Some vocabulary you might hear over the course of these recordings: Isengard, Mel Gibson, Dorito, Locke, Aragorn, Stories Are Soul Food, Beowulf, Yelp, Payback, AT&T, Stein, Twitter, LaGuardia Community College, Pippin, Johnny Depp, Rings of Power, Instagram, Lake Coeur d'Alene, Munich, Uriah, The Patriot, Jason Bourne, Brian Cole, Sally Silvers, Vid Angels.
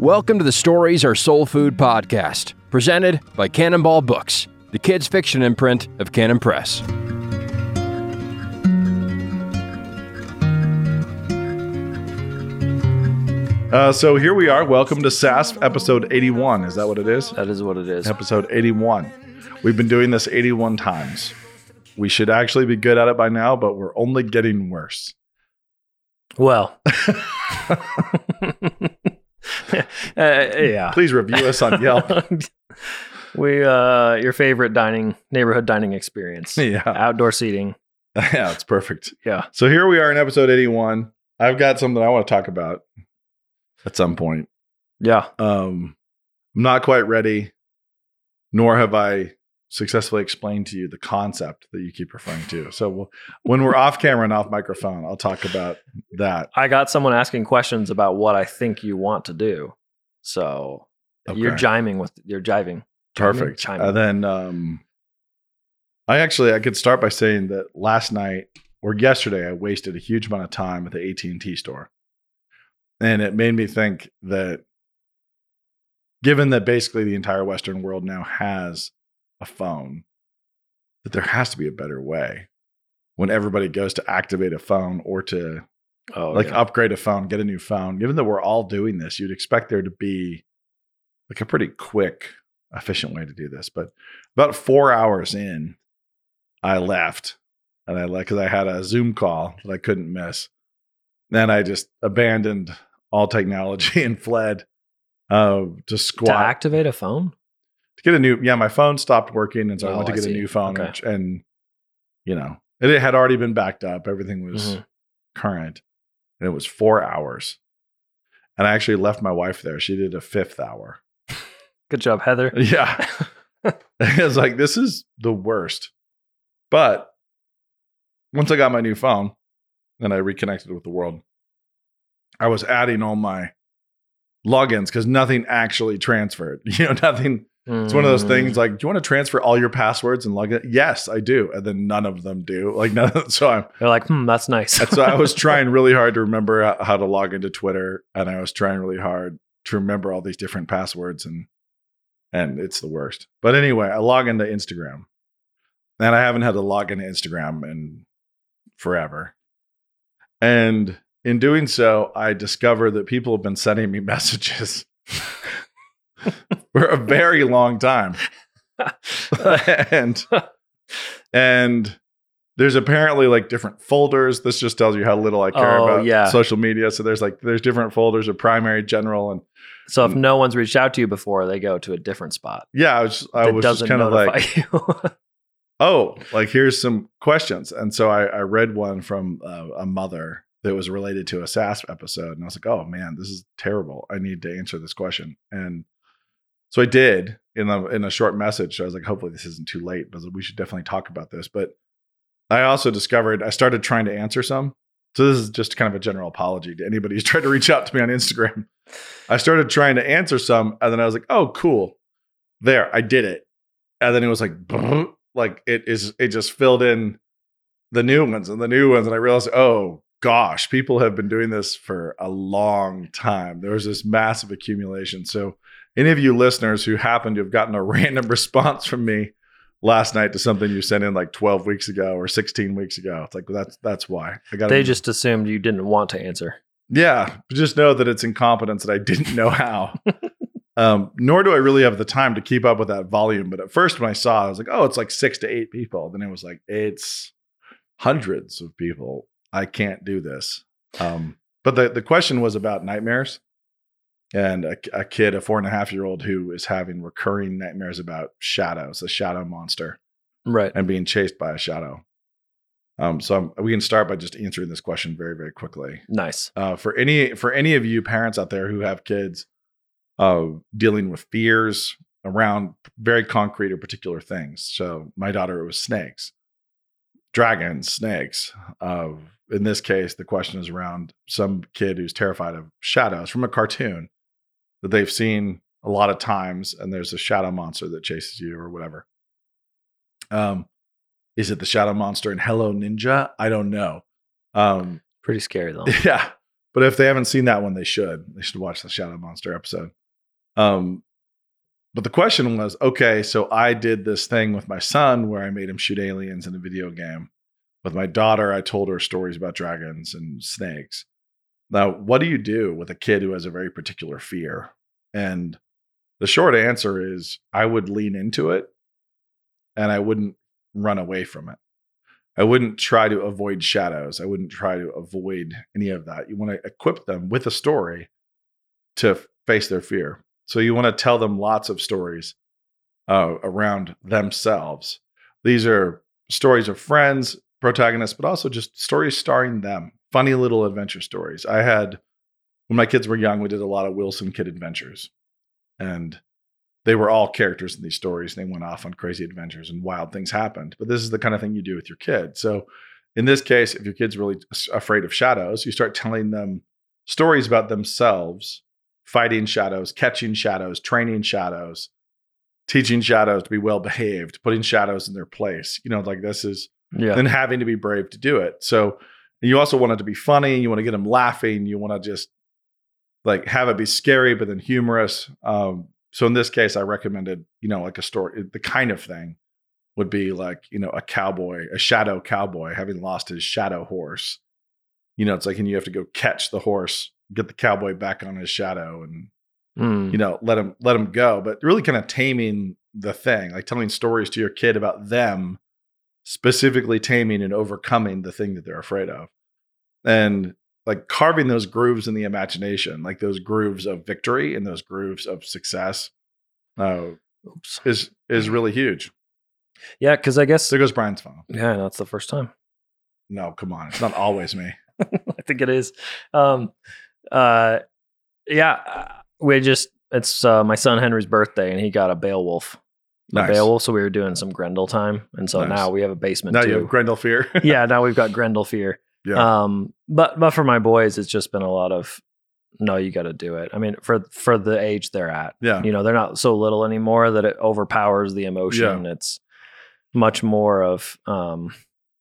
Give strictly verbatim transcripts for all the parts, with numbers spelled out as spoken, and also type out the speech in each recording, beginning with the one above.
Welcome to the Stories Are Soul Food podcast, presented by Cannonball Books, the kids' fiction imprint of Cannon Press. Uh, so here we are. Welcome to S A S F episode eighty-one. Is that what it is? That is what it is. Episode eighty-one. We've been doing this eighty-one times. We should actually be good at it by now, but we're only getting worse. Well. uh, yeah. Please review us on Yelp. we uh, your favorite dining neighborhood dining experience. Yeah. Outdoor seating. Yeah, it's perfect. Yeah. So here we are in episode eighty-one. I've got something I want to talk about at some point. Yeah. Um, I'm not quite ready, nor have I successfully explained to you the concept that you keep referring to. So we'll, when we're off camera and off microphone, I'll talk about that. I got someone asking questions about what I think you want to do. So okay. you're jiming with, you're jiving. Perfect. Chiming. And then um, I actually, I could start by saying that last night or yesterday, I wasted a huge amount of time at the A T and T store. And it made me think that given that basically the entire Western world now has a phone, that there has to be a better way when everybody goes to activate a phone or to oh, like yeah. upgrade a phone, get a new phone. Given that we're all doing this, you'd expect there to be like a pretty quick, efficient way to do this. But about four hours in, I left and I left because I had a Zoom call that I couldn't miss. Then I just abandoned all technology and fled uh, to squat. To activate a phone? To get a new, yeah, my phone stopped working. And so oh, I went to I get see. a new phone. Okay. Which, and, you know, it, it had already been backed up. Everything was mm-hmm. current. And it was four hours. And I actually left my wife there. She did a fifth hour. Good job, Heather. Yeah. I was like, this is the worst. But once I got my new phone, and I reconnected with the world, I was adding all my logins because nothing actually transferred. You know, nothing. Mm. It's one of those things like, do you want to transfer all your passwords and log in? Yes, I do. And then none of them do. Like, none. So I'm. They're like, hmm, that's nice. So I was trying really hard to remember how to log into Twitter, and I was trying really hard to remember all these different passwords, and and it's the worst. But anyway, I log into Instagram, and I haven't had to log into Instagram in forever. And in doing so, I discover that people have been sending me messages for a very long time. and and there's apparently like different folders. This just tells you how little I care oh, about yeah. social media. So there's like there's different folders of primary, general, and so if and, no one's reached out to you before, they go to a different spot. Yeah, I was I was just kind of like, oh, like here's some questions. And so I, I read one from uh, a mother that was related to a S A S episode. And I was like, oh man, this is terrible. I need to answer this question. And so I did in a, in a short message. I was like, hopefully this isn't too late, but we should definitely talk about this. But I also discovered, I started trying to answer some. So this is just kind of a general apology to anybody who's tried to reach out to me on Instagram. I started trying to answer some. And then I was like, oh, cool. There, I did it. And then it was like, brrr. Like it is, it just filled in the new ones and the new ones. And I realized, oh gosh, people have been doing this for a long time. There was this massive accumulation. So any of you listeners who happen to have gotten a random response from me last night to something you sent in like twelve weeks ago or sixteen weeks ago, it's like, well, that's, that's why I got, they just assumed you didn't want to answer. Yeah. But just know that it's incompetence that I didn't know how. Um, nor do I really have the time to keep up with that volume. But at first when I saw it, I was like, oh, it's like six to eight people. Then it was like, it's hundreds of people. I can't do this. Um, but the, the question was about nightmares and a, a kid, a four and a half year old who is having recurring nightmares about shadows, the shadow monster. Right. And being chased by a shadow. Um, so I'm, we can start by just answering this question very, very quickly. Nice. Uh, for any, for any of you parents out there who have kids, Uh, dealing with fears around very concrete or particular things. So my daughter, it was snakes, dragons, snakes. Uh, in this case, the question is around some kid who's terrified of shadows from a cartoon that they've seen a lot of times. And there's a shadow monster that chases you or whatever. Um, is it the shadow monster in Hello Ninja? I don't know. Um, Pretty scary though. Yeah. But if they haven't seen that one, they should. They should watch the Shadow Monster episode. Um, but the question was, okay, so I did this thing with my son where I made him shoot aliens in a video game. With my daughter, I told her stories about dragons and snakes. Now, what do you do with a kid who has a very particular fear? And the short answer is I would lean into it and I wouldn't run away from it. I wouldn't try to avoid shadows. I wouldn't try to avoid any of that. You want to equip them with a story to face their fear. So you want to tell them lots of stories uh, around themselves. These are stories of friends, protagonists, but also just stories starring them. Funny little adventure stories. I had, when my kids were young, we did a lot of Wilson Kid Adventures. And they were all characters in these stories, and they went off on crazy adventures and wild things happened. But this is the kind of thing you do with your kid. So in this case, if your kid's really afraid of shadows, you start telling them stories about themselves, fighting shadows, catching shadows, training shadows, teaching shadows to be well-behaved, putting shadows in their place. You know, like this is yeah. then having to be brave to do it. So you also want it to be funny. You want to get them laughing. You want to just like have it be scary, but then humorous. Um, So in this case, I recommended, you know, like a story, the kind of thing would be like, you know, a cowboy, a shadow cowboy having lost his shadow horse. You know, it's like, and you have to go catch the horse, get the cowboy back on his shadow and, mm. you know, let him, let him go. But really kind of taming the thing, like telling stories to your kid about them, specifically taming and overcoming the thing that they're afraid of. And like carving those grooves in the imagination, like those grooves of victory and those grooves of success uh, is is really huge. Yeah, because I guess... There goes Brian's phone. Yeah, that's the first time. No, come on. It's not always me. I think it is. Um, uh, yeah, we just... It's uh, my son Henry's birthday, and he got a Beowulf. Nice. A Beowulf, so we were doing some Grendel time. And so nice. Now we have a basement now too. Now you have Grendel fear. Yeah, now we've got Grendel fear. Yeah. Um, but, but for my boys, it's just been a lot of, no, you got to do it. I mean, for, for the age they're at, yeah. you know, they're not so little anymore that it overpowers the emotion. Yeah. It's much more of, um,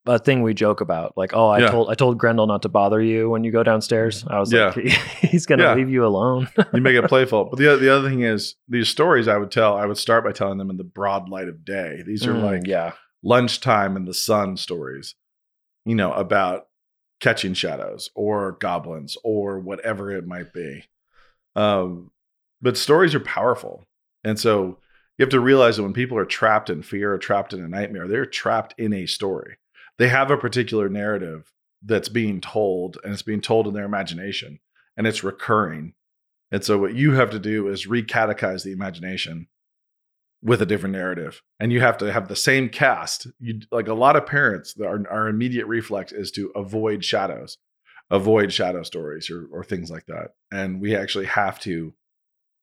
a thing we joke about like, oh, I yeah. told, I told Grendel not to bother you when you go downstairs. I was yeah. like, he, he's going to yeah. leave you alone. You make it playful. But the other, the other thing is these stories I would tell, I would start by telling them in the broad light of day. These are mm, like yeah. lunchtime in the sun stories, you know, about catching shadows or goblins or whatever it might be. Um, but stories are powerful. And so you have to realize that when people are trapped in fear or trapped in a nightmare, they're trapped in a story. They have a particular narrative that's being told and it's being told in their imagination and it's recurring. And so what you have to do is re-catechize the imagination with a different narrative, and you have to have the same cast. You like a lot of parents, our, our immediate reflex is to avoid shadows, avoid shadow stories or, or things like that. And we actually have to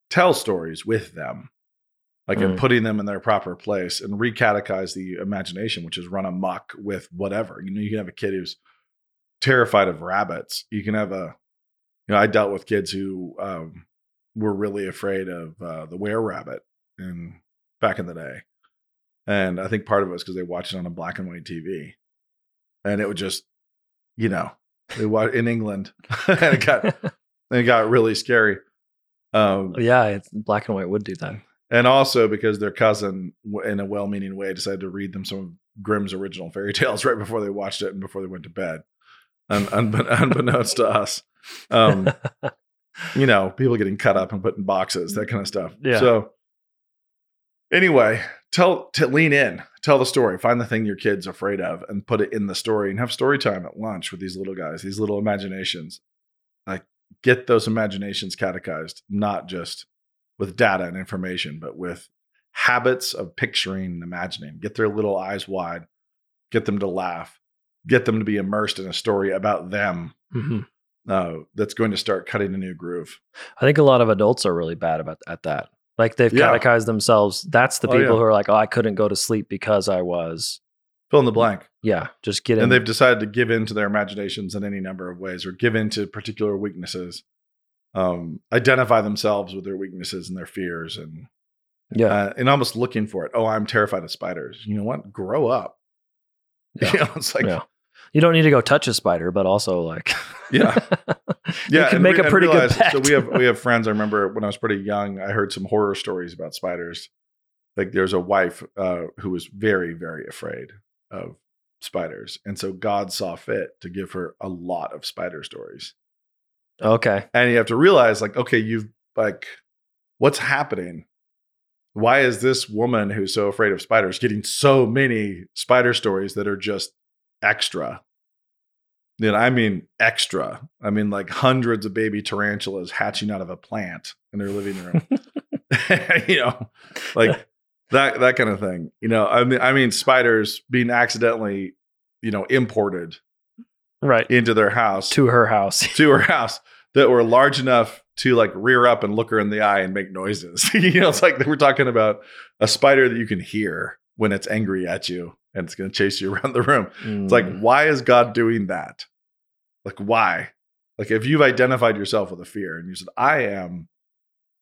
tell stories with them, like mm. and putting them in their proper place and recatechize the imagination, which is run amok with whatever. You know, you can have a kid who's terrified of rabbits. You can have a, you know, I dealt with kids who um, were really afraid of uh, the were-rabbit and back in the day. And I think part of it was because they watched it on a black and white T V. And it would just, you know, they watched in England and it got it got really scary. Um, yeah, it's, black and white would do that. And also because their cousin, in a well-meaning way, decided to read them some of Grimm's original fairy tales right before they watched it and before they went to bed, Un- unbe- unbeknownst to us. Um, you know, people getting cut up and put in boxes, that kind of stuff. Yeah. So anyway, tell to lean in, tell the story, find the thing your kid's afraid of and put it in the story and have story time at lunch with these little guys, these little imaginations. Like get those imaginations catechized, not just with data and information, but with habits of picturing and imagining. Get their little eyes wide, get them to laugh, get them to be immersed in a story about them. Mm-hmm. Uh, that's going to start cutting a new groove. I think a lot of adults are really bad about at that. Like they've yeah. catechized themselves. That's the people oh, yeah. who are like, oh, I couldn't go to sleep because I was. Fill in the blank. Yeah. Just get in. And they've decided to give in to their imaginations in any number of ways or give in to particular weaknesses, um, identify themselves with their weaknesses and their fears and, yeah. uh, and almost looking for it. Oh, I'm terrified of spiders. You know what? Grow up. Yeah. You know, it's like, yeah. you don't need to go touch a spider, but also like, yeah, yeah, you can make re- a pretty realize, good pet. So we have, we have friends. I remember when I was pretty young, I heard some horror stories about spiders. Like there's a wife uh, who was very, very afraid of spiders. And so God saw fit to give her a lot of spider stories. Okay. And you have to realize like, okay, you've like, what's happening? Why is this woman who's so afraid of spiders getting so many spider stories that are just extra? Then I mean extra. I mean like hundreds of baby tarantulas hatching out of a plant in her living room. You know, like that that kind of thing. You know, I mean I mean spiders being accidentally, you know, imported right into their house. To her house. To her house. That were large enough to like rear up and look her in the eye and make noises. You know, it's like we're talking about a spider that you can hear when it's angry at you and it's going to chase you around the room. Mm. It's like, why is God doing that? Like, why? Like if you've identified yourself with a fear and you said, I am,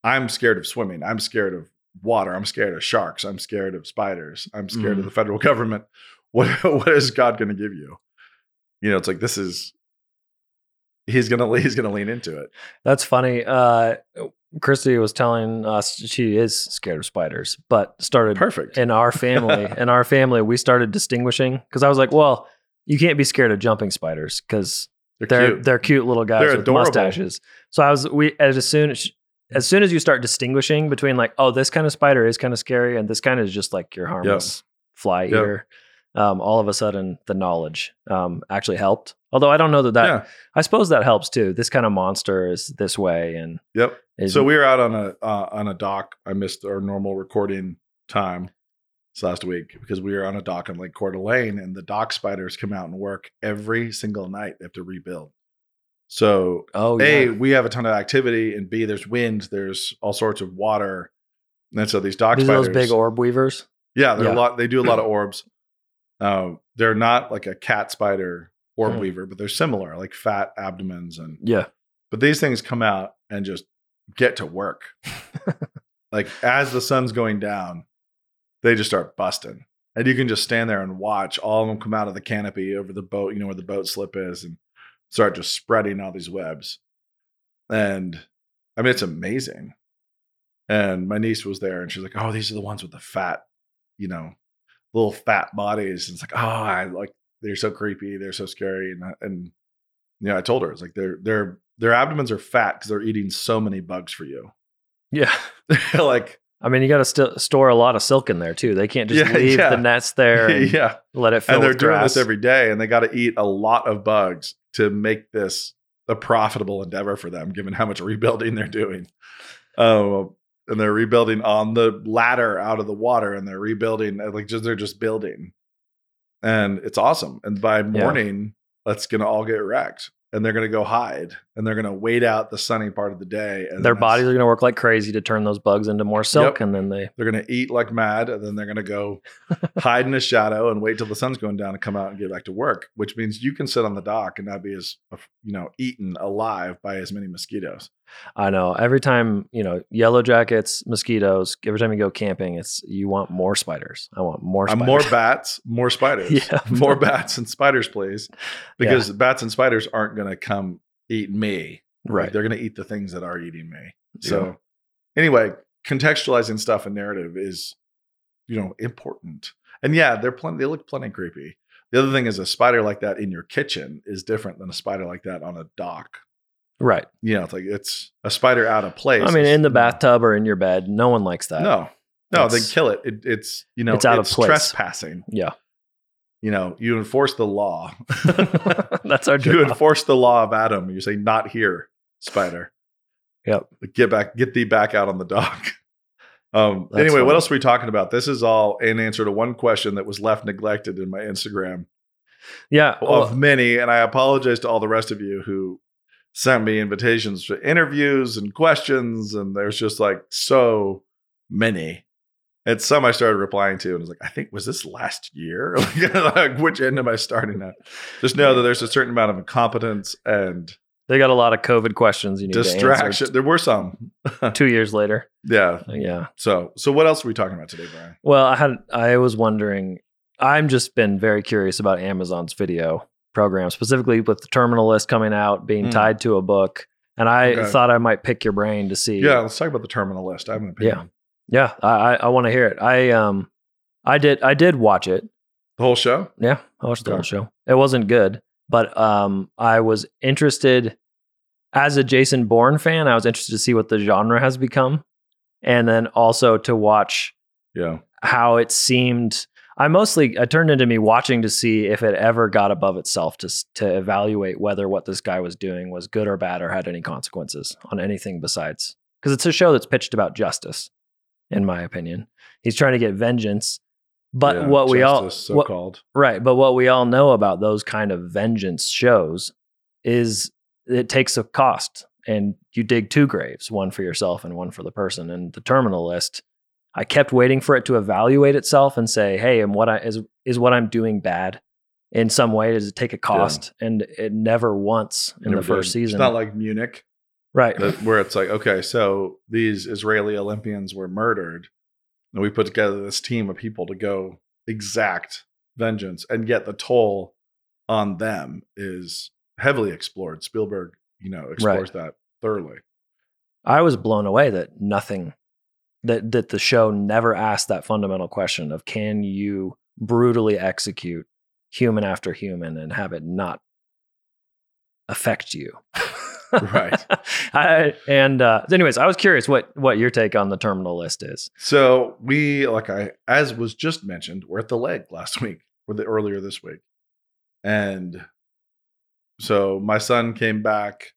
I'm scared of swimming. I'm scared of water. I'm scared of sharks. I'm scared of spiders. I'm scared mm. of the federal government. What, what is God going to give you? You know, it's like, this is, He's gonna he's gonna lean into it. That's funny. Uh, Christy was telling us she is scared of spiders, but started perfect in our family. in our family, we started distinguishing because I was like, "Well, you can't be scared of jumping spiders because they're they're cute. they're cute little guys they're with adorable. mustaches." So I was we as soon as as soon as you start distinguishing between like, "Oh, this kind of spider is kind of scary," and this kind is just like your harmless yep. fly yep. eater. Um, all of a sudden, the knowledge um, actually helped. Although I don't know that that, yeah. I suppose that helps too. This kind of monster is this way, and yep. So we were out on a uh, on a dock. I missed our normal recording time this last week because we were on a dock on Lake Coeur d'Alene, and the dock spiders come out and work every single night. They have to rebuild. So oh, a yeah. we have a ton of activity, and b there's wind, there's all sorts of water, and so these dock these spiders, are those big orb weavers. Yeah, they're yeah. a lot. They do a lot of orbs. Uh, they're not like a cat spider. Orb weaver, but they're similar, like fat abdomens and yeah. But these things come out and just get to work. Like as the sun's going down, they just start busting, and you can just stand there and watch all of them come out of the canopy over the boat, you know where the boat slip is, and start just spreading all these webs. And I mean, it's amazing. And my niece was there, and she's like, "Oh, these are the ones with the fat, you know, little fat bodies." And it's like, "Oh, I like." They're so creepy. They're so scary. And, and you know, I told her, it's like their, their, their abdomens are fat because they're eating so many bugs for you. Yeah. Like, I mean, you got to st- store a lot of silk in there too. They can't just yeah, leave yeah. the nets there and yeah. let it fill with grass. And they're doing this every day, and they got to eat a lot of bugs to make this a profitable endeavor for them, given how much rebuilding they're doing. Oh, uh, and they're rebuilding on the ladder out of the water, and they're rebuilding like just, they're just building. And it's awesome. And by morning, yeah. that's going to all get wrecked. And they're going to go hide. And they're going to wait out the sunny part of the day. And their bodies are going to work like crazy to turn those bugs into more silk. Yep. And then they... They're going to eat like mad. And then they're going to go hide in a shadow and wait till the sun's going down to come out and get back to work. Which means you can sit on the dock and not be as, you know, eaten alive by as many mosquitoes. I know. Every time, you know, yellow jackets, mosquitoes, every time you go camping, it's you want more spiders. I want more spiders. Uh, more bats, more spiders. Yeah. More bats and spiders, please. Because yeah. bats and spiders aren't going to come eat me. Right. Like, they're going to eat the things that are eating me. Yeah. So anyway, contextualizing stuff in narrative is, you know, important. And yeah, they're plenty, they look plenty creepy. The other thing is a spider like that in your kitchen is different than a spider like that on a dock. Right. You know, it's like it's a spider out of place. I mean, in the bathtub or in your bed, no one likes that. No, no, it's, they kill it. it. It's, you know, it's out it's of place. Trespassing. Yeah. You know, you enforce the law. That's our job. You enforce the law of Adam. You say, not here, spider. Yep. Get back, get thee back out on the dock. Um, That's anyway, funny. What else are we talking about? This is all an answer to one question that was left neglected in my Instagram. Yeah. Well, of many. And I apologize to all the rest of you who sent me invitations for interviews and questions, and there's just like so many. And some I started replying to, and I was like, I think, was this last year? Like, which end am I starting at? Just know that there's a certain amount of incompetence, and they got a lot of COVID questions you need distraction. To answer. There were some. Two years later. Yeah. Yeah. So so what else are we talking about today, Brian? Well, I had I was wondering, I'm just been very curious about Amazon's video program, specifically with the Terminal List coming out, being mm. tied to a book. And I okay. thought I might pick your brain to see. Yeah, let's talk about the Terminal List. I have an opinion. Yeah, yeah, I, I want to hear it. I um, I did I did watch it. The whole show? Yeah, I watched the okay. whole show. It wasn't good, but um, I was interested, as a Jason Bourne fan, I was interested to see what the genre has become. And then also to watch yeah. how it seemed. I mostly, I turned into me watching to see if it ever got above itself to to evaluate whether what this guy was doing was good or bad or had any consequences on anything besides. Because it's a show that's pitched about justice, in my opinion. He's trying to get vengeance. But yeah, what justice, we all, so-called. What, right. But what we all know about those kind of vengeance shows is it takes a cost and you dig two graves, one for yourself and one for the person. And the Terminal List, I kept waiting for it to evaluate itself and say, hey, and what I is, is what I'm doing bad in some way? Does it take a cost? Yeah. And it never once in never the first did. season. It's not like Munich, right? That, where it's like, okay, so these Israeli Olympians were murdered and we put together this team of people to go exact vengeance. And yet the toll on them is heavily explored. Spielberg, you know, explores right. that thoroughly. I was blown away that nothing... That that the show never asked that fundamental question of, can you brutally execute human after human and have it not affect you? Right. I, and uh, anyways, I was curious what what your take on the Terminal List is. So we, like I, as was just mentioned, we're at the lake last week or the earlier this week. And so my son came back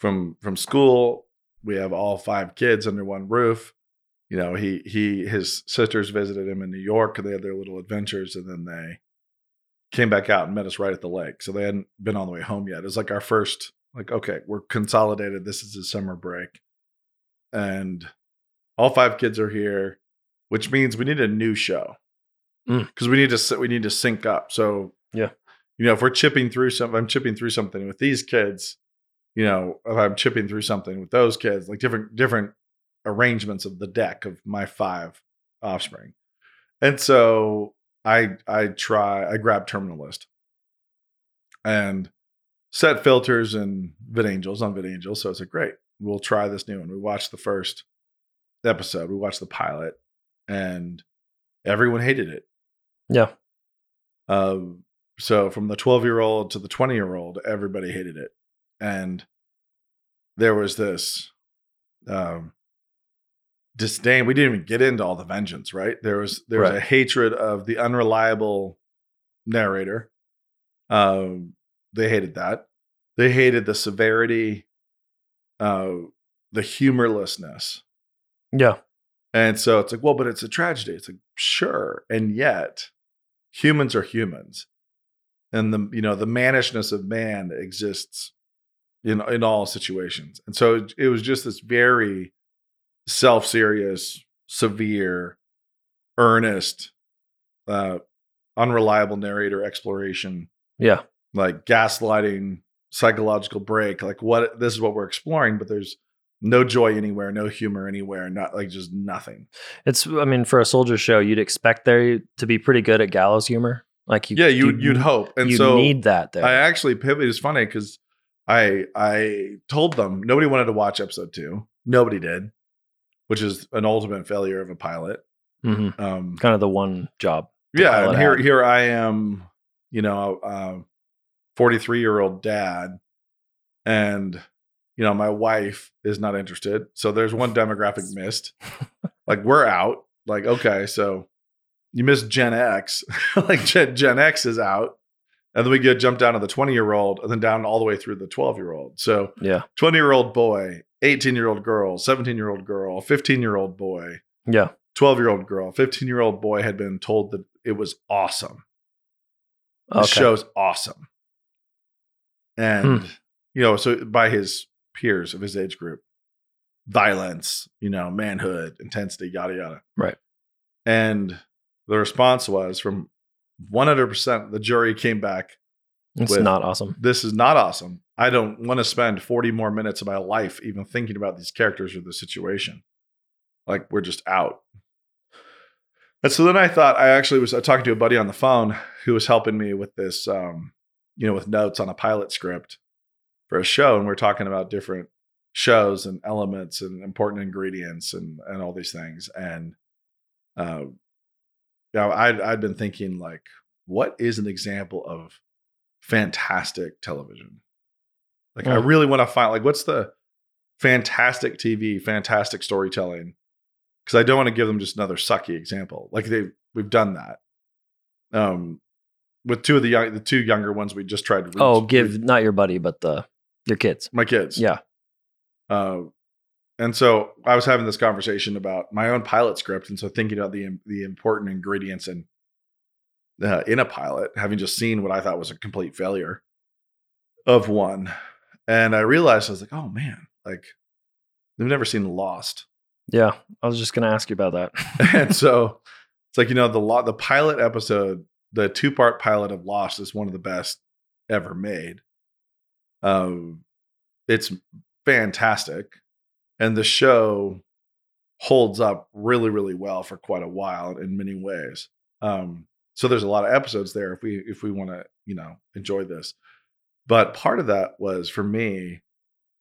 from from school. We have all five kids under one roof. You know, he he his sisters visited him in New York. They had their little adventures, and then they came back out and met us right at the lake. So they hadn't been on the way home yet. It was like our first, like, okay, we're consolidated. This is a summer break, and all five kids are here, which means we need a new show because mm. we need to we need to sync up. So yeah, you know, if we're chipping through something, I'm chipping through something with these kids. You know, if I'm chipping through something with those kids, like different different. arrangements of the deck of my five offspring. And so I I try I grab Terminal List and set filters and Vid Angels on Vid Angels. So it's like, great, we'll try this new one. We watched the first episode, we watched the pilot, and everyone hated it. Yeah. Um so from the twelve-year-old to the twenty-year-old, everybody hated it. And there was this um disdain. We didn't even get into all the vengeance, right? There was there was right. a hatred of the unreliable narrator. Um, they hated that. They hated the severity, uh, the humorlessness. Yeah. And so it's like, well, but it's a tragedy. It's like, sure. And yet humans are humans. And the, you know, the mannishness of man exists in in all situations. And so it, it was just this very self-serious, severe, earnest, uh, unreliable narrator exploration. Yeah. Like gaslighting, psychological break. Like what, this is what we're exploring, but there's no joy anywhere, no humor anywhere, not like just nothing. It's, I mean, for a soldier show, you'd expect there to be pretty good at gallows humor. Like you, yeah, you, you'd, you'd hope. And you so need that there. I actually pivoted. It's funny because I, I told them nobody wanted to watch episode two. Nobody did. Which is an ultimate failure of a pilot. Mm-hmm. Um, kind of the one job. Yeah. And here, here I am, you know, uh, forty-three year old dad, and, you know, my wife is not interested. So there's one demographic missed. Like we're out. Like, okay, so you missed Gen X. Like Gen, Gen X is out. And then we get jumped down to the twenty year old and then down all the way through the twelve year old. So yeah, twenty year old boy, eighteen year old girl, seventeen year old girl, fifteen year old boy. Yeah. twelve year old girl, fifteen year old boy had been told that it was awesome. Okay. The show's awesome. And, hmm. you know, so by his peers of his age group, violence, you know, manhood, intensity, yada, yada. Right. And the response was from one hundred percent the jury came back. It's with, not awesome. This is not awesome. I don't want to spend forty more minutes of my life even thinking about these characters or the situation. Like we're just out. And so then I thought I actually was I talked to a buddy on the phone who was helping me with this um, you know, with notes on a pilot script for a show. And we're talking about different shows and elements and important ingredients and, and all these things. And, uh, you know, I'd, I'd been thinking, like, what is an example of fantastic television? Like, mm. I really want to find, like, what's the fantastic T V, fantastic storytelling? Because I don't want to give them just another sucky example. Like, they we've done that. Um, with two of the young, the two younger ones, we just tried to reach. Oh, give not your buddy, but the your kids. My kids. Yeah. Uh, and so I was having this conversation about my own pilot script, and so thinking about the the important ingredients and in, uh, in a pilot, having just seen what I thought was a complete failure of one, and I realized I was like, oh man, like they've never seen Lost. Yeah, I was just going to ask you about that. And so it's like, you know, the lo- the pilot episode, the two part pilot of Lost is one of the best ever made. Um, it's fantastic. And the show holds up really, really well for quite a while in many ways. Um, so there's a lot of episodes there if we if we want to, you know, enjoy this. But part of that was, for me,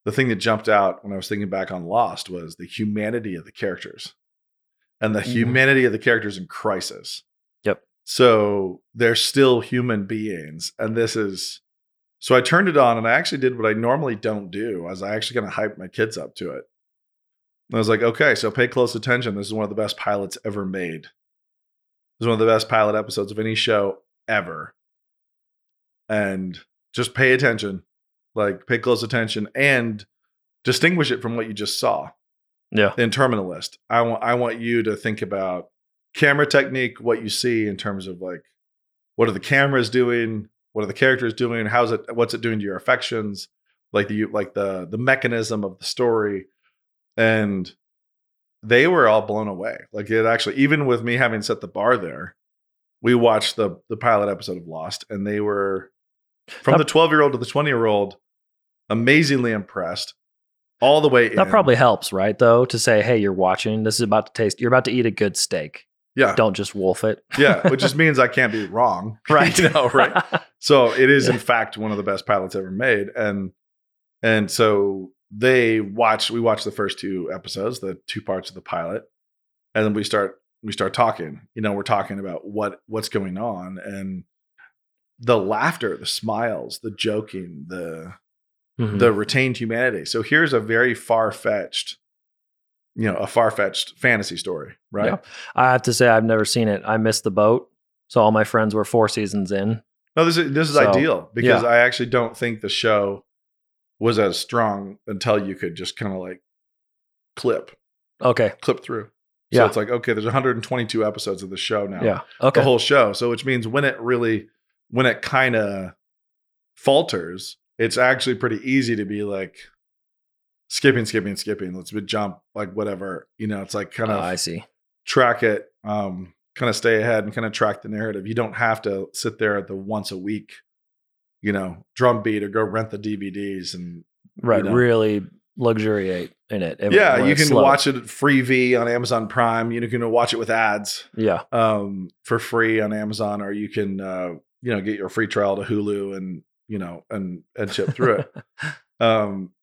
the thing that jumped out when I was thinking back on Lost was the humanity of the characters and the mm-hmm. humanity of the characters in crisis. Yep. So they're still human beings. And this is, so I turned it on and I actually did what I normally don't do. I was actually going to hype my kids up to it. And I was like, okay, so pay close attention. This is one of the best pilots ever made. This is one of the best pilot episodes of any show ever. And just pay attention. Like, pay close attention and distinguish it from what you just saw. Yeah. In Terminal List. I want I want you to think about camera technique, what you see in terms of, like, what are the cameras doing? What are the characters doing? How's it what's it doing to your affections? Like the like the the mechanism of the story. And they were all blown away. Like, it actually, even with me having set the bar there, we watched the the pilot episode of Lost, and they were from the twelve-year-old to the twenty-year-old, amazingly impressed all the way in. That probably helps, right, though, to say, hey, you're watching. This is about to taste. You're about to eat a good steak. Yeah. Don't just wolf it. Yeah, which just means I can't be wrong. Right. You know, right? So it is, yeah. in fact, one of the best pilots ever made. And and so they watched, we watched the first two episodes, the two parts of the pilot, and then we start we start talking. You know, we're talking about what what's going on, and the laughter, the smiles, the joking, the mm-hmm. the retained humanity. So here's a very far-fetched, you know, a far-fetched fantasy story, right? Yeah. I have to say, I've never seen it. I missed the boat, so all my friends were four seasons in. No, this is this is so, ideal, because yeah. I actually don't think the show was as strong until you could just kind of like clip, okay, clip through. So yeah. it's like, okay, there's one hundred twenty-two episodes of the show now, yeah, okay, the whole show. So which means when it really when it kind of falters, it's actually pretty easy to be like skipping, skipping, skipping. Let's jump, like whatever, you know, it's like kind of, oh, I see. Track it, um, kind of stay ahead and kind of track the narrative. You don't have to sit there at the once a week, you know, drum beat or go rent the D V Ds and right, you know, really luxuriate in it. Every, yeah. You can slow. Watch it freebie on Amazon Prime. You can watch it with ads. Yeah. Um, for free on Amazon, or you can, uh, you know, get your free trial to Hulu and, you know, and, and chip through it. Um,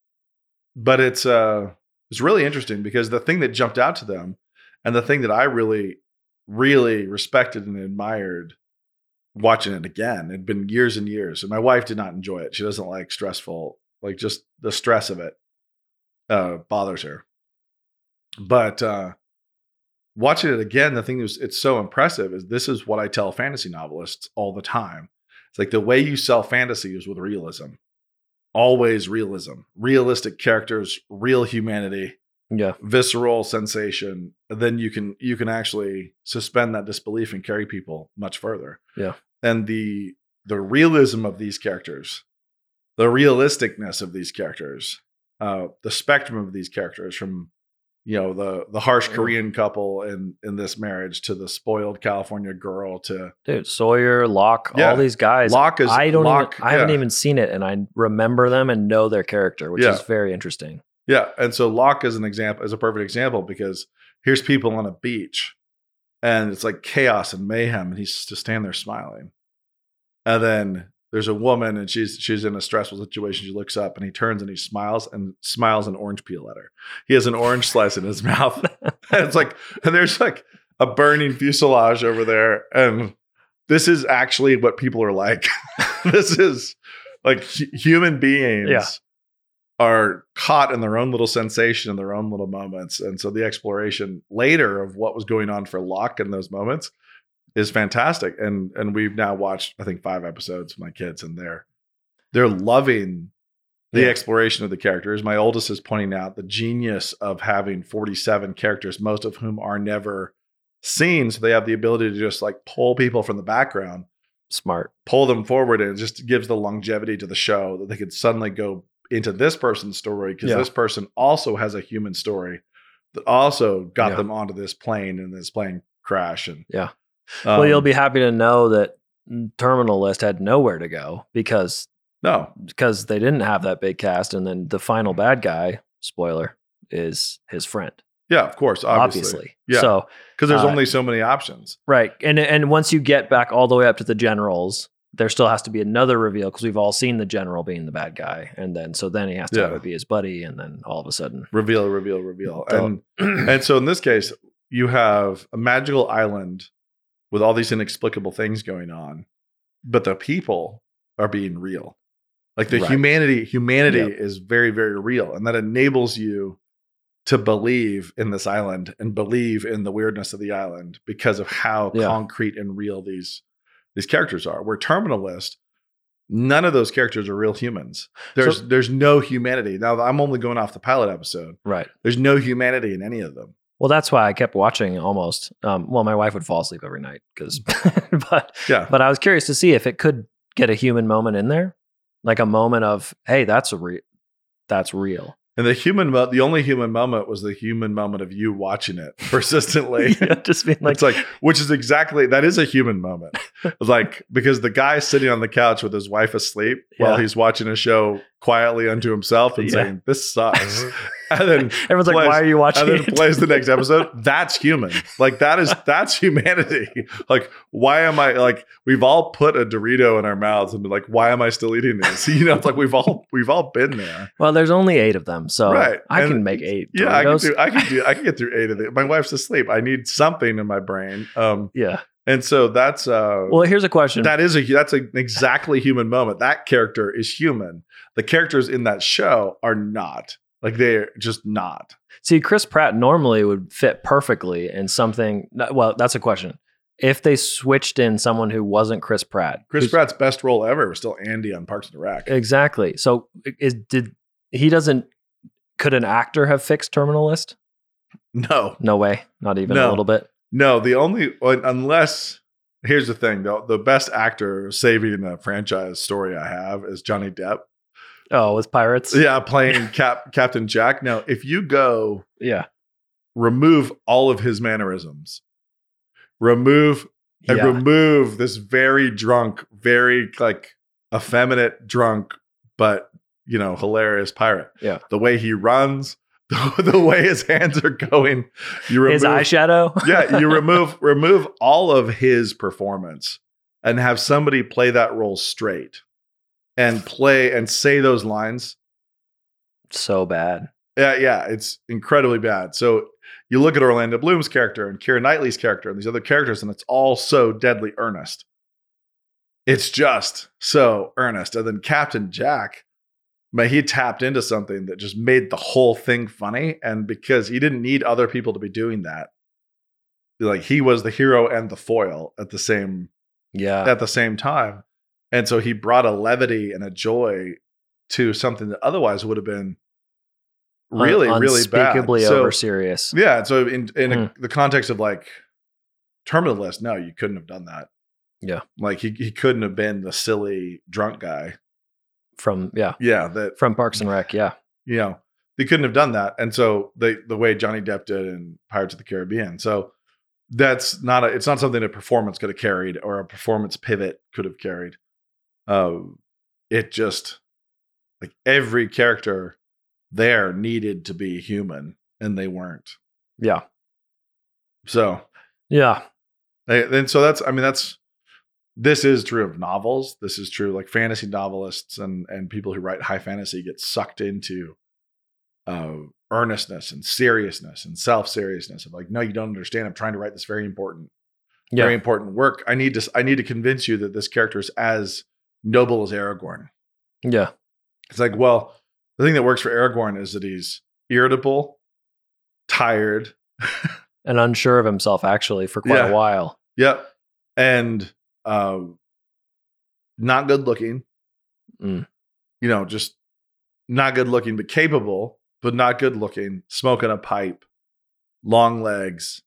but it's, uh, it's really interesting, because the thing that jumped out to them and the thing that I really, really respected and admired watching it again, it'd been years and years. And my wife did not enjoy it. She doesn't like stressful, like just the stress of it, uh, bothers her. But, uh, watching it again, the thing that's it's so impressive is this is what I tell fantasy novelists all the time. It's like, the way you sell fantasy is with realism. Always realism. Realistic characters, real humanity, yeah, visceral sensation. Then you can you can actually suspend that disbelief and carry people much further. Yeah. And the the realism of these characters, the realisticness of these characters, uh, the spectrum of these characters, from you know, the the harsh Korean couple in, in this marriage to the spoiled California girl to dude Sawyer, Locke, yeah. all these guys. Locke is I don't Locke, even, I yeah. haven't even seen it, and I remember them and know their character, which yeah. is very interesting. Yeah, and so Locke is an example, is a perfect example, because here's people on a beach, and it's like chaos and mayhem, and he's just standing there smiling, and then there's a woman and she's she's in a stressful situation. She looks up and he turns and he smiles and smiles an orange peel at her. He has an orange slice in his mouth. And it's like, and there's like a burning fuselage over there. And this is actually what people are like. This is like h- human beings yeah. are caught in their own little sensation and their own little moments. And so the exploration later of what was going on for Locke in those moments is fantastic. And and we've now watched, I think, five episodes with my kids, and they're they're loving the yeah. exploration of the characters. My oldest is pointing out the genius of having forty-seven characters, most of whom are never seen. So they have the ability to just like pull people from the background. Smart. Pull them forward, and it just gives the longevity to the show that they could suddenly go into this person's story because yeah. this person also has a human story that also got yeah. them onto this plane and this plane crash. And yeah. Well, um, you'll be happy to know that Terminal List had nowhere to go because no, because they didn't have that big cast. And then the final bad guy, spoiler, is his friend. Yeah, of course. Obviously. obviously. Yeah. So, because there's uh, only so many options. Right. And, and once you get back all the way up to the generals, there still has to be another reveal because we've all seen the general being the bad guy. And then, so then he has to yeah. have it be his buddy. And then all of a sudden. Reveal, reveal, reveal. And, and so in this case, you have a magical island with all these inexplicable things going on, but the people are being real. Like the right. humanity, humanity yep. is very, very real. And that enables you to believe in this island and believe in the weirdness of the island because of how yeah. concrete and real these, these characters are. Where Terminal List, none of those characters are real humans. There's, so, there's no humanity. Now I'm only going off the pilot episode, right? There's no humanity in any of them. Well, that's why I kept watching almost. Um, well, my wife would fall asleep every night because, but yeah. but I was curious to see if it could get a human moment in there, like a moment of, hey, that's a re- that's real. And the human, mo- the only human moment was the human moment of you watching it persistently, yeah, just being like, it's like, which is exactly that is a human moment, like because the guy sitting on the couch with his wife asleep yeah. while he's watching a show quietly unto himself and yeah. saying, "This sucks." And then everyone's plays, like, why are you watching it? And then it? plays the next episode. That's human. Like that is, that's humanity. Like, why am I like, we've all put a Dorito in our mouths and been like, why am I still eating this? You know, it's like we've all, we've all been there. Well, there's only eight of them. So right. I and can make eight. Doritos. Yeah. I can do, I can do, I can get through eight of them. My wife's asleep. I need something in my brain. Um, yeah. And so that's uh well, here's a question. That is a, that's an exactly human moment. That character is human. The characters in that show are not. Like they're just not. See, Chris Pratt normally would fit perfectly in something. Well, that's a question. If they switched in someone who wasn't Chris Pratt, Chris Pratt's best role ever was still Andy on Parks and Rec. Exactly. So, is did he doesn't? Could an actor have fixed Terminal List? No, no way. Not even no. a little bit. No, the only unless here's the thing though: the best actor saving the franchise story I have is Johnny Depp. Oh, with Pirates? Yeah, playing Cap Captain Jack. Now, if you go, yeah, remove all of his mannerisms, remove and yeah. remove this very drunk, very like effeminate drunk, but you know, hilarious pirate. Yeah, the way he runs, the, the way his hands are going, you remove his eyeshadow. yeah, you remove remove all of his performance and have somebody play that role straight. And play and say those lines. So bad. Yeah, yeah. It's incredibly bad. So you look at Orlando Bloom's character and Keira Knightley's character and these other characters, and it's all so deadly earnest. It's just so earnest. And then Captain Jack, man, he tapped into something that just made the whole thing funny. And because he didn't need other people to be doing that, like he was the hero and the foil at the same, yeah. at the same time. And so he brought a levity and a joy to something that otherwise would have been really, Un- really bad. Unspeakably over serious. Yeah. So in, in mm. a, the context of like Terminal List, no, you couldn't have done that. Yeah. Like he he couldn't have been the silly drunk guy from yeah yeah that from Parks and Rec. Yeah. You know, they couldn't have done that. And so they the way Johnny Depp did in Pirates of the Caribbean. So that's not a, it's not something a performance could have carried or a performance pivot could have carried. Um, it just like every character there needed to be human and they weren't. Yeah. So, yeah. And so that's, I mean, that's, this is true of novels. This is true, like fantasy novelists and, and people who write high fantasy get sucked into uh, earnestness and seriousness and self-seriousness of like, no, you don't understand. I'm trying to write this very important, yeah. very important work. I need to, I need to convince you that this character is as noble as Aragorn. Yeah. It's like, well, the thing that works for Aragorn is that he's irritable, tired, and unsure of himself actually for quite yeah. a while. Yep. And uh, not good looking, mm. you know, just not good looking, but capable, but not good looking, smoking a pipe, long legs.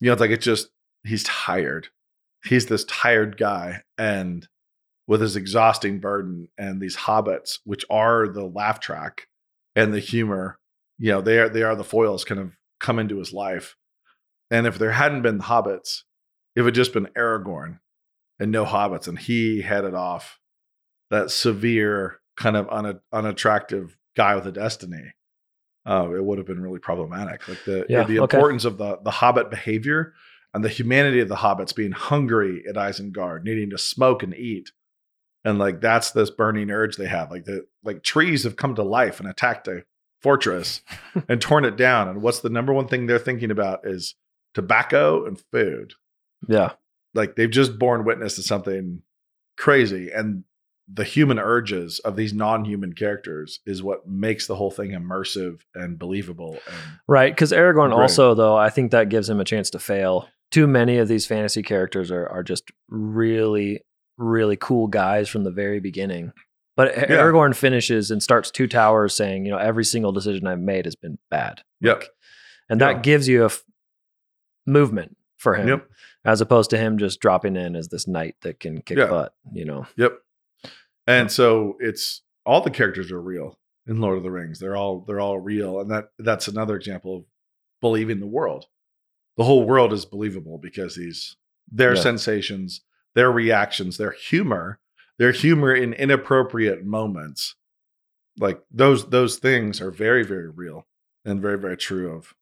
You know, it's like, it's just, he's tired. He's this tired guy. And with his exhausting burden and these hobbits, which are the laugh track and the humor, you know, they are, they are the foils kind of come into his life. And if there hadn't been the hobbits, it would just been Aragorn and no hobbits. And he headed off that severe kind of un- unattractive guy with a destiny. Uh, it would have been really problematic. Like the, yeah, the importance okay. of the, the hobbit behavior and the humanity of the hobbits being hungry at Isengard, needing to smoke and eat. And like, that's this burning urge they have. Like the, like trees have come to life and attacked a fortress and torn it down. And what's the number one thing they're thinking about is tobacco and food. Yeah. Like they've just borne witness to something crazy. And the human urges of these non-human characters is what makes the whole thing immersive and believable. And right. Cause Aragorn great. also though, I think that gives him a chance to fail. Too many of these fantasy characters are, are just really, really cool guys from the very beginning. But yeah. Aragorn finishes and starts Two Towers saying, you know, every single decision I've made has been bad. Yep. Like, and yeah. that gives you a f- movement for him. Yep. As opposed to him just dropping in as this knight that can kick yeah. butt, you know? Yep. And so it's all the characters are real in Lord of the Rings. They're all, they're all real. And that, that's another example of believing the world. The whole world is believable because these, their yeah. sensations, their reactions, their humor, their humor in inappropriate moments. Like those, those things are very, very real and very, very true of,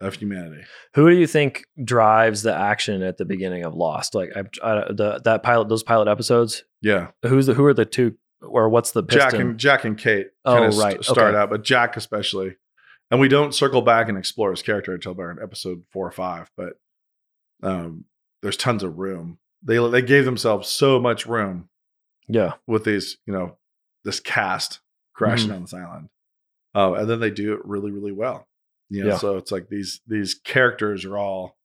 of humanity. Who do you think drives the action at the beginning of Lost? Like I, I, the that pilot, those pilot episodes. Yeah. Who's the who are the two, or what's the piston? Jack and Jack and Kate? Oh, kind of right. St- start okay. out, but Jack especially, and we don't circle back and explore his character until they're in episode four or five. But um, there's tons of room. They they gave themselves so much room. Yeah. With these, you know, this cast crashing mm-hmm. on this island, oh, and then they do it really, really well. You know, yeah. So it's like these these characters are all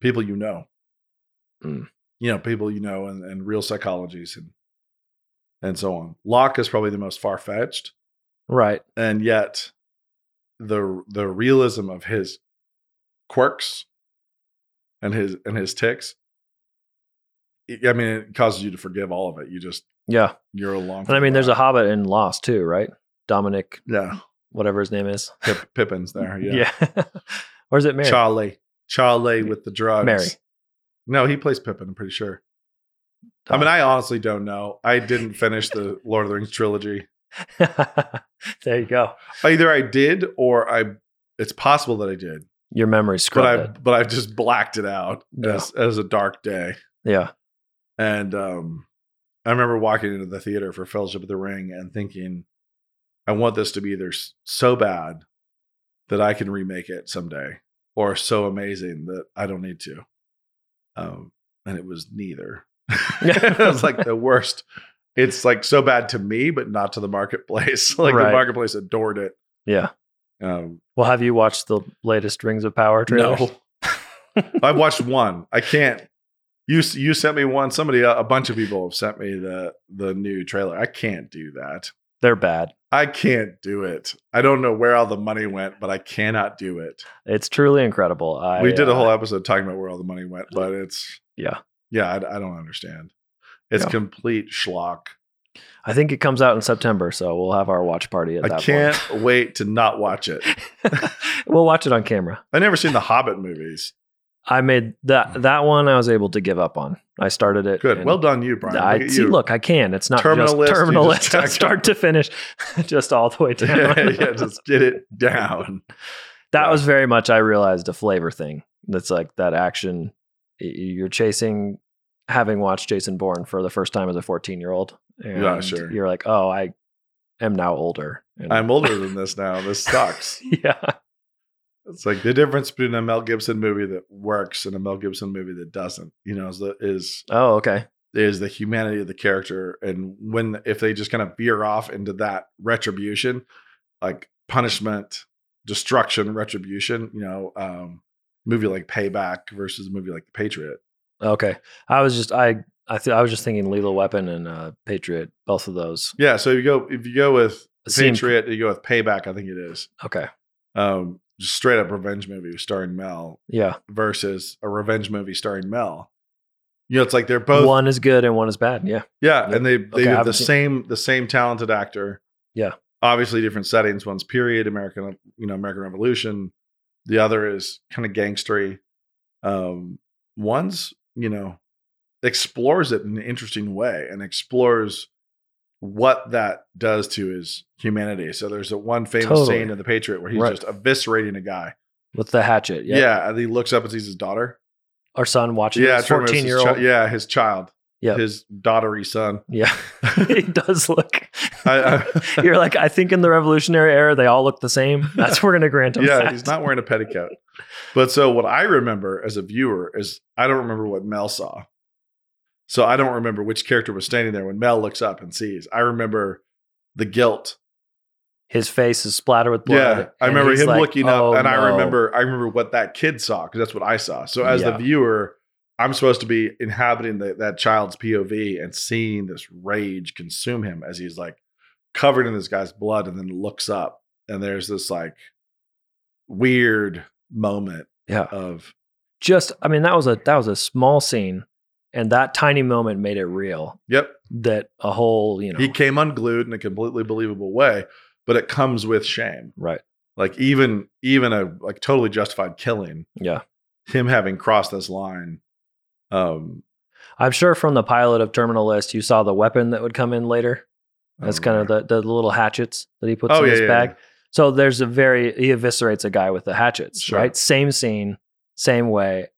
people you know, mm. you know, people you know, and, and real psychologies and and so on. Locke is probably the most far fetched, right? And yet, the the realism of his quirks and his and his tics. I mean, it causes you to forgive all of it. You just yeah, you're along. And I mean, there's a Hobbit in Lost too, right? Dominic. Yeah. Whatever his name is. Pip, Pippin's there. Yeah. yeah. Or is it Mary? Charlie. Charlie with the drugs. Mary. No, he plays Pippin, I'm pretty sure. Tom. I mean, I honestly don't know. I didn't finish the Lord of the Rings trilogy. There you go. Either I did or I, it's possible that I did. Your memory's scrubbed. But I, but I've just blacked it out yeah. as, as a dark day. Yeah. And um, I remember walking into the theater for Fellowship of the Ring and thinking, I want this to be either so bad that I can remake it someday or so amazing that I don't need to. Um, and it was neither. It was like the worst. It's like so bad to me, but not to the marketplace. Like right. The marketplace adored it. Yeah. Um, well, have you watched the latest Rings of Power trailers? No. I watched one. I can't. You you sent me one. Somebody, a bunch of people have sent me the the new trailer. I can't do that. They're bad. I can't do it. I don't know where all the money went, but I cannot do it. It's truly incredible. I, we did a whole uh, episode talking about where all the money went, but it's yeah, yeah. I, I don't understand. It's yeah. complete schlock. I think it comes out in September, so we'll have our watch party at I that point. I can't wait to not watch it. We'll watch it on camera. I've never seen the Hobbit movies. I made that that one. I was able to give up on. I started it. Good. Well done, you, Brian. I, look see, you. Look, I can. It's not terminal just list, terminal list. Just start up. To finish, just all the way down. yeah, yeah, just get it down. That yeah. was very much. I realized a flavor thing. That's like that action. You're chasing having watched Jason Bourne for the first time as a fourteen year old. And yeah, sure. You're like, oh, I am now older. And I'm older than this now. This sucks. Yeah. It's like the difference between a Mel Gibson movie that works and a Mel Gibson movie that doesn't, you know, is, the, is oh, okay. is the humanity of the character. And when, if they just kind of veer off into that retribution, like punishment, destruction, retribution, you know, um, movie like Payback versus a movie like The Patriot. Okay. I was just, I, I, th- I was just thinking Lethal Weapon and uh, Patriot, both of those. Yeah. So if you go, if you go with Seem- Patriot, you go with Payback, I think it is. Okay. Um, just straight up revenge movie starring Mel. Yeah. Versus a revenge movie starring Mel. You know, it's like they're both. One is good and one is bad. Yeah. Yeah. yeah. And they, they okay, have the same, seen- the same talented actor. Yeah. Obviously different settings. One's period, American, you know, American Revolution. The other is kind of gangstery. Um, one's, you know, explores it in an interesting way and explores what that does to his humanity. So there's a one famous totally. scene in The Patriot where he's right. just eviscerating a guy. With the hatchet. Yep. Yeah. And he looks up and sees his daughter. Our son watching yeah, his fourteen-year-old. Chi- yeah, his child. Yeah. His daughtery son. Yeah. He does look. I, I, You're like, I think in the Revolutionary era, they all look the same. That's we're going to grant him yeah, that. He's not wearing a petticoat. But so what I remember as a viewer is I don't remember what Mel saw. So I don't remember which character was standing there when Mel looks up and sees. I remember the guilt. His face is splattered with blood. Yeah, I remember him like, looking up, oh, and no. I remember I remember what that kid saw because that's what I saw. So as yeah. the viewer, I'm supposed to be inhabiting the, that child's P O V and seeing this rage consume him as he's like covered in this guy's blood, and then looks up, and there's this like weird moment. Yeah. Of just, I mean, that was a that was a small scene. And that tiny moment made it real. Yep. That a whole, you know. He came unglued in a completely believable way, but it comes with shame. Right. Like even even a like totally justified killing. Yeah. Him having crossed this line. Um, I'm sure from the pilot of Terminal List, you saw the weapon that would come in later. That's right. Kind of the, the little hatchets that he puts oh, in yeah, his yeah, bag. Yeah. So there's a very, he eviscerates a guy with the hatchets, sure. right? Same scene, same way,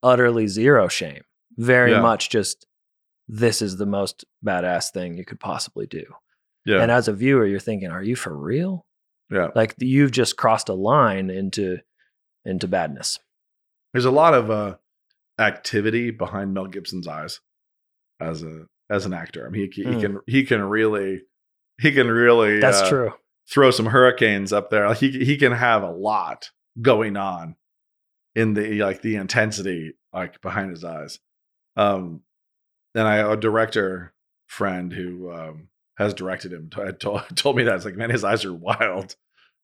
utterly zero shame. Very yeah. much just, this is the most badass thing you could possibly do. Yeah. And as a viewer, you're thinking, are you for real? Yeah. Like you've just crossed a line into, into badness. There's a lot of uh, activity behind Mel Gibson's eyes as a, as an actor. I mean, he, he mm. can, he can really, he can really That's uh, true. throw some hurricanes up there. Like he, he can have a lot going on in the, like the intensity, like behind his eyes. Um, and I, a director friend who, um, has directed him t- t- told me that it's like, man, his eyes are wild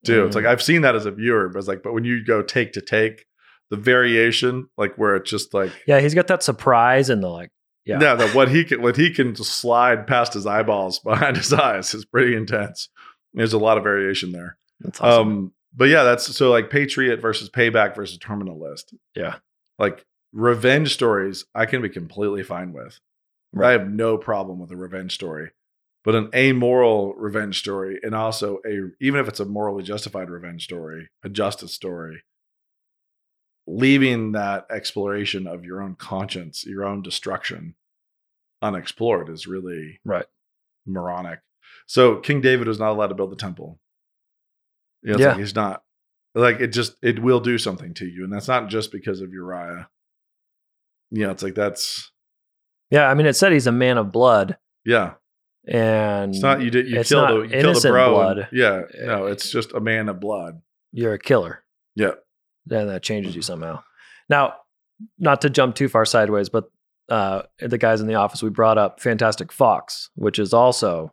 too. Mm. It's like, I've seen that as a viewer, but it's like, but when you go take to take the variation, like where it's just like, yeah, he's got that surprise and the like, yeah, yeah that what he can, what he can just slide past his eyeballs behind his eyes is pretty intense. There's a lot of variation there. That's awesome. Um, but yeah, that's so like Patriot versus Payback versus Terminal List. Yeah. Like, revenge stories, I can be completely fine with. Right. I have no problem with a revenge story, but an amoral revenge story, and also a even if it's a morally justified revenge story, a justice story, leaving that exploration of your own conscience, your own destruction, unexplored is really right moronic. So King David was not allowed to build the temple. You know, yeah, like he's not like it. Just it will do something to you, and that's not just because of Uriah. Yeah, it's like that's. Yeah, I mean, it said he's a man of blood. Yeah, and it's not you. Did you kill the kill the bro? Blood. And, yeah, no, it's just a man of blood. You're a killer. Yeah, and that changes you somehow. Now, not to jump too far sideways, but uh, the guys in the office we brought up Fantastic Fox, which is also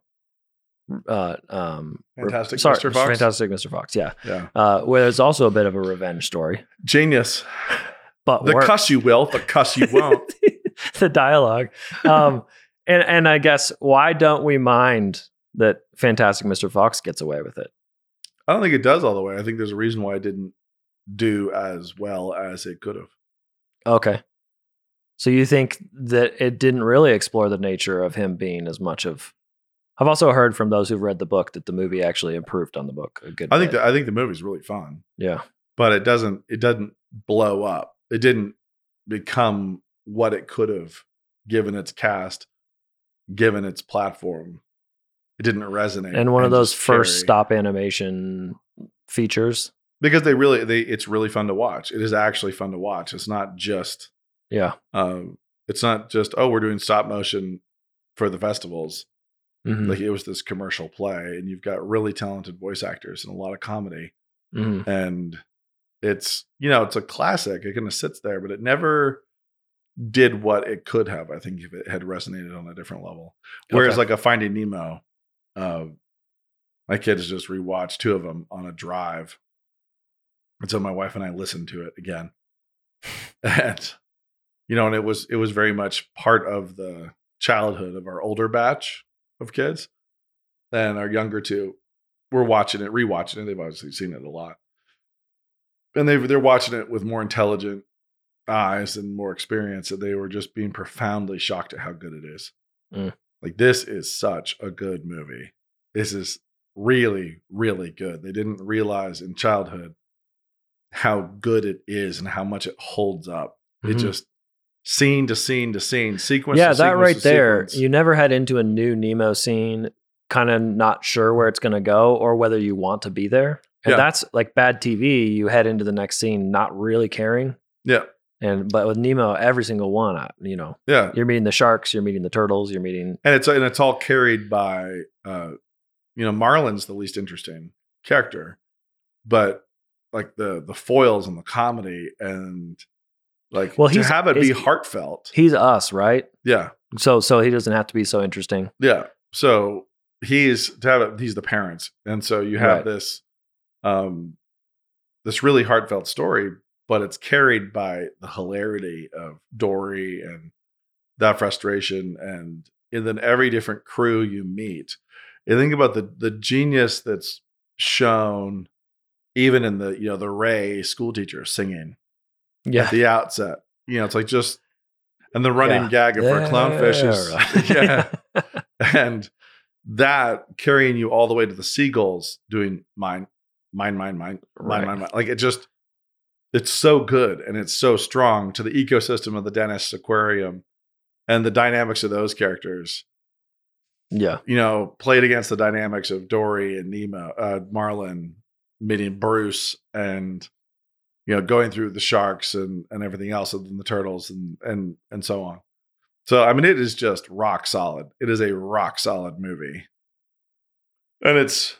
uh, um, Fantastic re- Mister Sorry, Fox. Fantastic Mister Fox. Yeah, yeah. Uh, where there's also a bit of a revenge story. Genius. But the work. Cuss you will, the cuss you won't. The dialogue. Um, and, and I guess, why don't we mind that Fantastic Mister Fox gets away with it? I don't think it does all the way. I think there's a reason why it didn't do as well as it could have. Okay. So you think that it didn't really explore the nature of him being as much of... I've also heard from those who've read the book that the movie actually improved on the book a good I think bit. The, I think the movie's really fun. Yeah. But it doesn't. it doesn't blow up. It didn't become what it could have given its cast, given its platform, it didn't resonate. And one and of those first carry. stop animation features. Because they really, they it's really fun to watch. It is actually fun to watch. It's not just, yeah. Um, it's not just, oh, we're doing stop motion for the festivals. Mm-hmm. Like it was this commercial play, and you've got really talented voice actors and a lot of comedy. Mm-hmm. And it's, you know, it's a classic. It kind of sits there, but it never did what it could have, I think, if it had resonated on a different level. Whereas okay. like a Finding Nemo, uh, my kids just rewatched two of them on a drive. And so my wife and I listened to it again. And, you know, and it was, it was very much part of the childhood of our older batch of kids. And our younger two were watching it, rewatching it. They've obviously seen it a lot. And they they're watching it with more intelligent eyes and more experience, that they were just being profoundly shocked at how good it is. Mm. Like, this is such a good movie. This is really, really good. They didn't realize in childhood how good it is and how much it holds up. Mm-hmm. It just scene to scene to scene, sequence. Yeah, to that sequence right to there. Sequence. You never head into a new Nemo scene, kind of not sure where it's going to go or whether you want to be there. And yeah. that's like bad T V. You head into the next scene not really caring. Yeah. And but with Nemo, every single one, you know, yeah, you're meeting the sharks, you're meeting the turtles, you're meeting, and it's and it's all carried by, uh, you know, Marlin's the least interesting character, but like the the foils and the comedy and like well, to have it be heartfelt. He's us, right? Yeah. So so he doesn't have to be so interesting. Yeah. So he's to have it, he's the parents, and so you have right. this, um, this really heartfelt story. But it's carried by the hilarity of Dory and that frustration, and, and then every different crew you meet. And think about the the genius that's shown, even in the, you know, the Ray school teacher singing yeah. at the outset. You know, it's like just, and the running yeah. gag of yeah. her clownfish is, yeah. And that carrying you all the way to the seagulls doing mine, mine, mine, mine, right. mine, mine, mine. Like it just, it's so good and it's so strong to the ecosystem of the Dennis Aquarium and the dynamics of those characters. Yeah. You know, played against the dynamics of Dory and Nemo, uh, Marlin meeting Bruce and, you know, going through the sharks and, and everything else other than the turtles and, and, and so on. So, I mean, it is just rock solid. It is a rock solid movie. And it's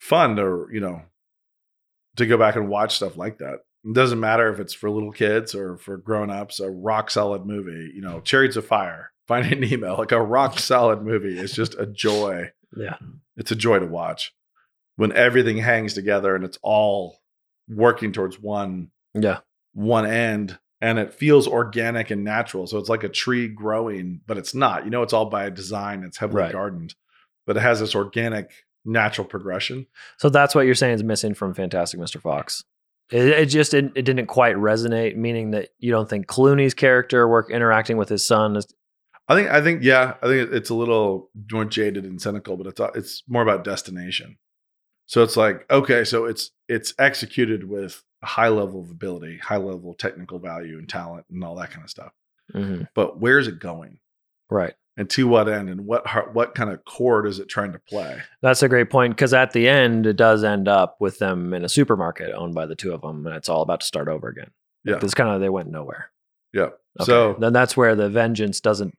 fun to, you know, to go back and watch stuff like that. It doesn't matter if it's for little kids or for grown-ups, a rock solid movie, you know, Chariots of Fire, Finding Nemo, like a rock solid movie. It's just a joy. Yeah. It's a joy to watch when everything hangs together and it's all working towards one, yeah. one end, and it feels organic and natural. So it's like a tree growing, but it's not, you know, it's all by design. It's heavily right. gardened, but it has this organic, natural progression. So that's what you're saying is missing from Fantastic Mister Fox. It, it just it, it didn't quite resonate, meaning that you don't think Clooney's character work interacting with his son is. I think I think yeah, I think it's a little more jaded and cynical, but it's it's more about destination. So it's like okay, so it's it's executed with a high level of ability, high level of technical value and talent, and all that kind of stuff. Mm-hmm. But where is it going? Right. And to what end, and what what kind of chord is it trying to play? That's a great point, because at the end, it does end up with them in a supermarket owned by the two of them, and it's all about to start over again. Yeah, it's kind of they went nowhere. Yeah, okay. So then that's where the vengeance doesn't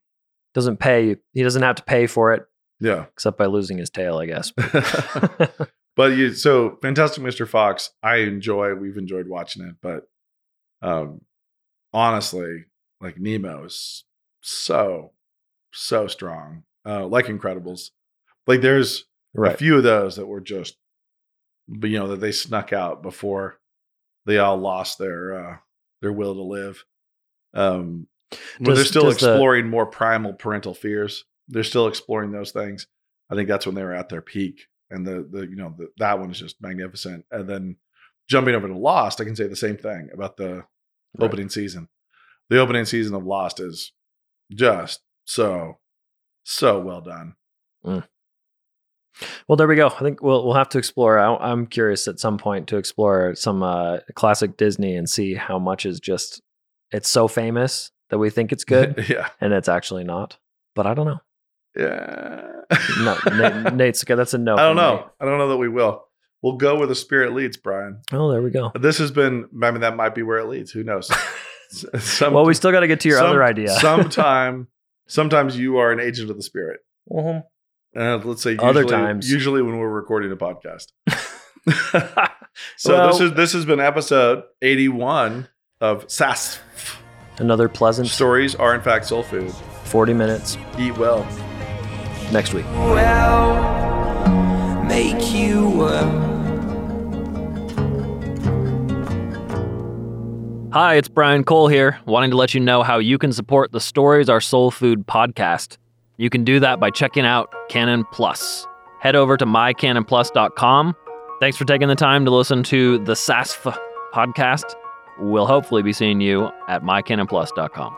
doesn't pay. He doesn't have to pay for it. Yeah, except by losing his tail, I guess. But you, so Fantastic Mister Fox, I enjoy. We've enjoyed watching it, but um, honestly, like Nemo is so. so strong, uh, like Incredibles. Like there's right. a few of those that were just, you know, that they snuck out before they all lost their, uh, their will to live. Um, but does, they're still exploring the, more primal parental fears. They're still exploring those things. I think that's when they were at their peak, and the, the, you know, the, that one is just magnificent. And then jumping over to Lost, I can say the same thing about the right. opening season. The opening season of Lost is just, So, so well done. Mm. Well, there we go. I think we'll we'll have to explore. I, I'm curious at some point to explore some uh, classic Disney and see how much is just, it's so famous that we think it's good. Yeah. And it's actually not. But I don't know. Yeah. No, Nate, Nate's okay. That's a no. I don't know. Nate. I don't know that we will. We'll go where the spirit leads, Brian. Oh, there we go. This has been, I mean, that might be where it leads. Who knows? Some, well, we still got to get to your some, other idea. sometime, sometimes you are an agent of the spirit. Mm-hmm. Uh, let's say usually, other times. Usually when we're recording a podcast. So well, this is this has been episode eighty-one of S A S F. Another pleasant. Stories are in fact soul food. forty minutes. Eat well. Next week. Well, make you well. Hi, it's Brian Cole here, wanting to let you know how you can support the Stories Are Soul Food podcast. You can do that by checking out Cannon Plus. Head over to my cannon plus dot com. Thanks for taking the time to listen to the S A S F podcast. We'll hopefully be seeing you at my cannon plus dot com.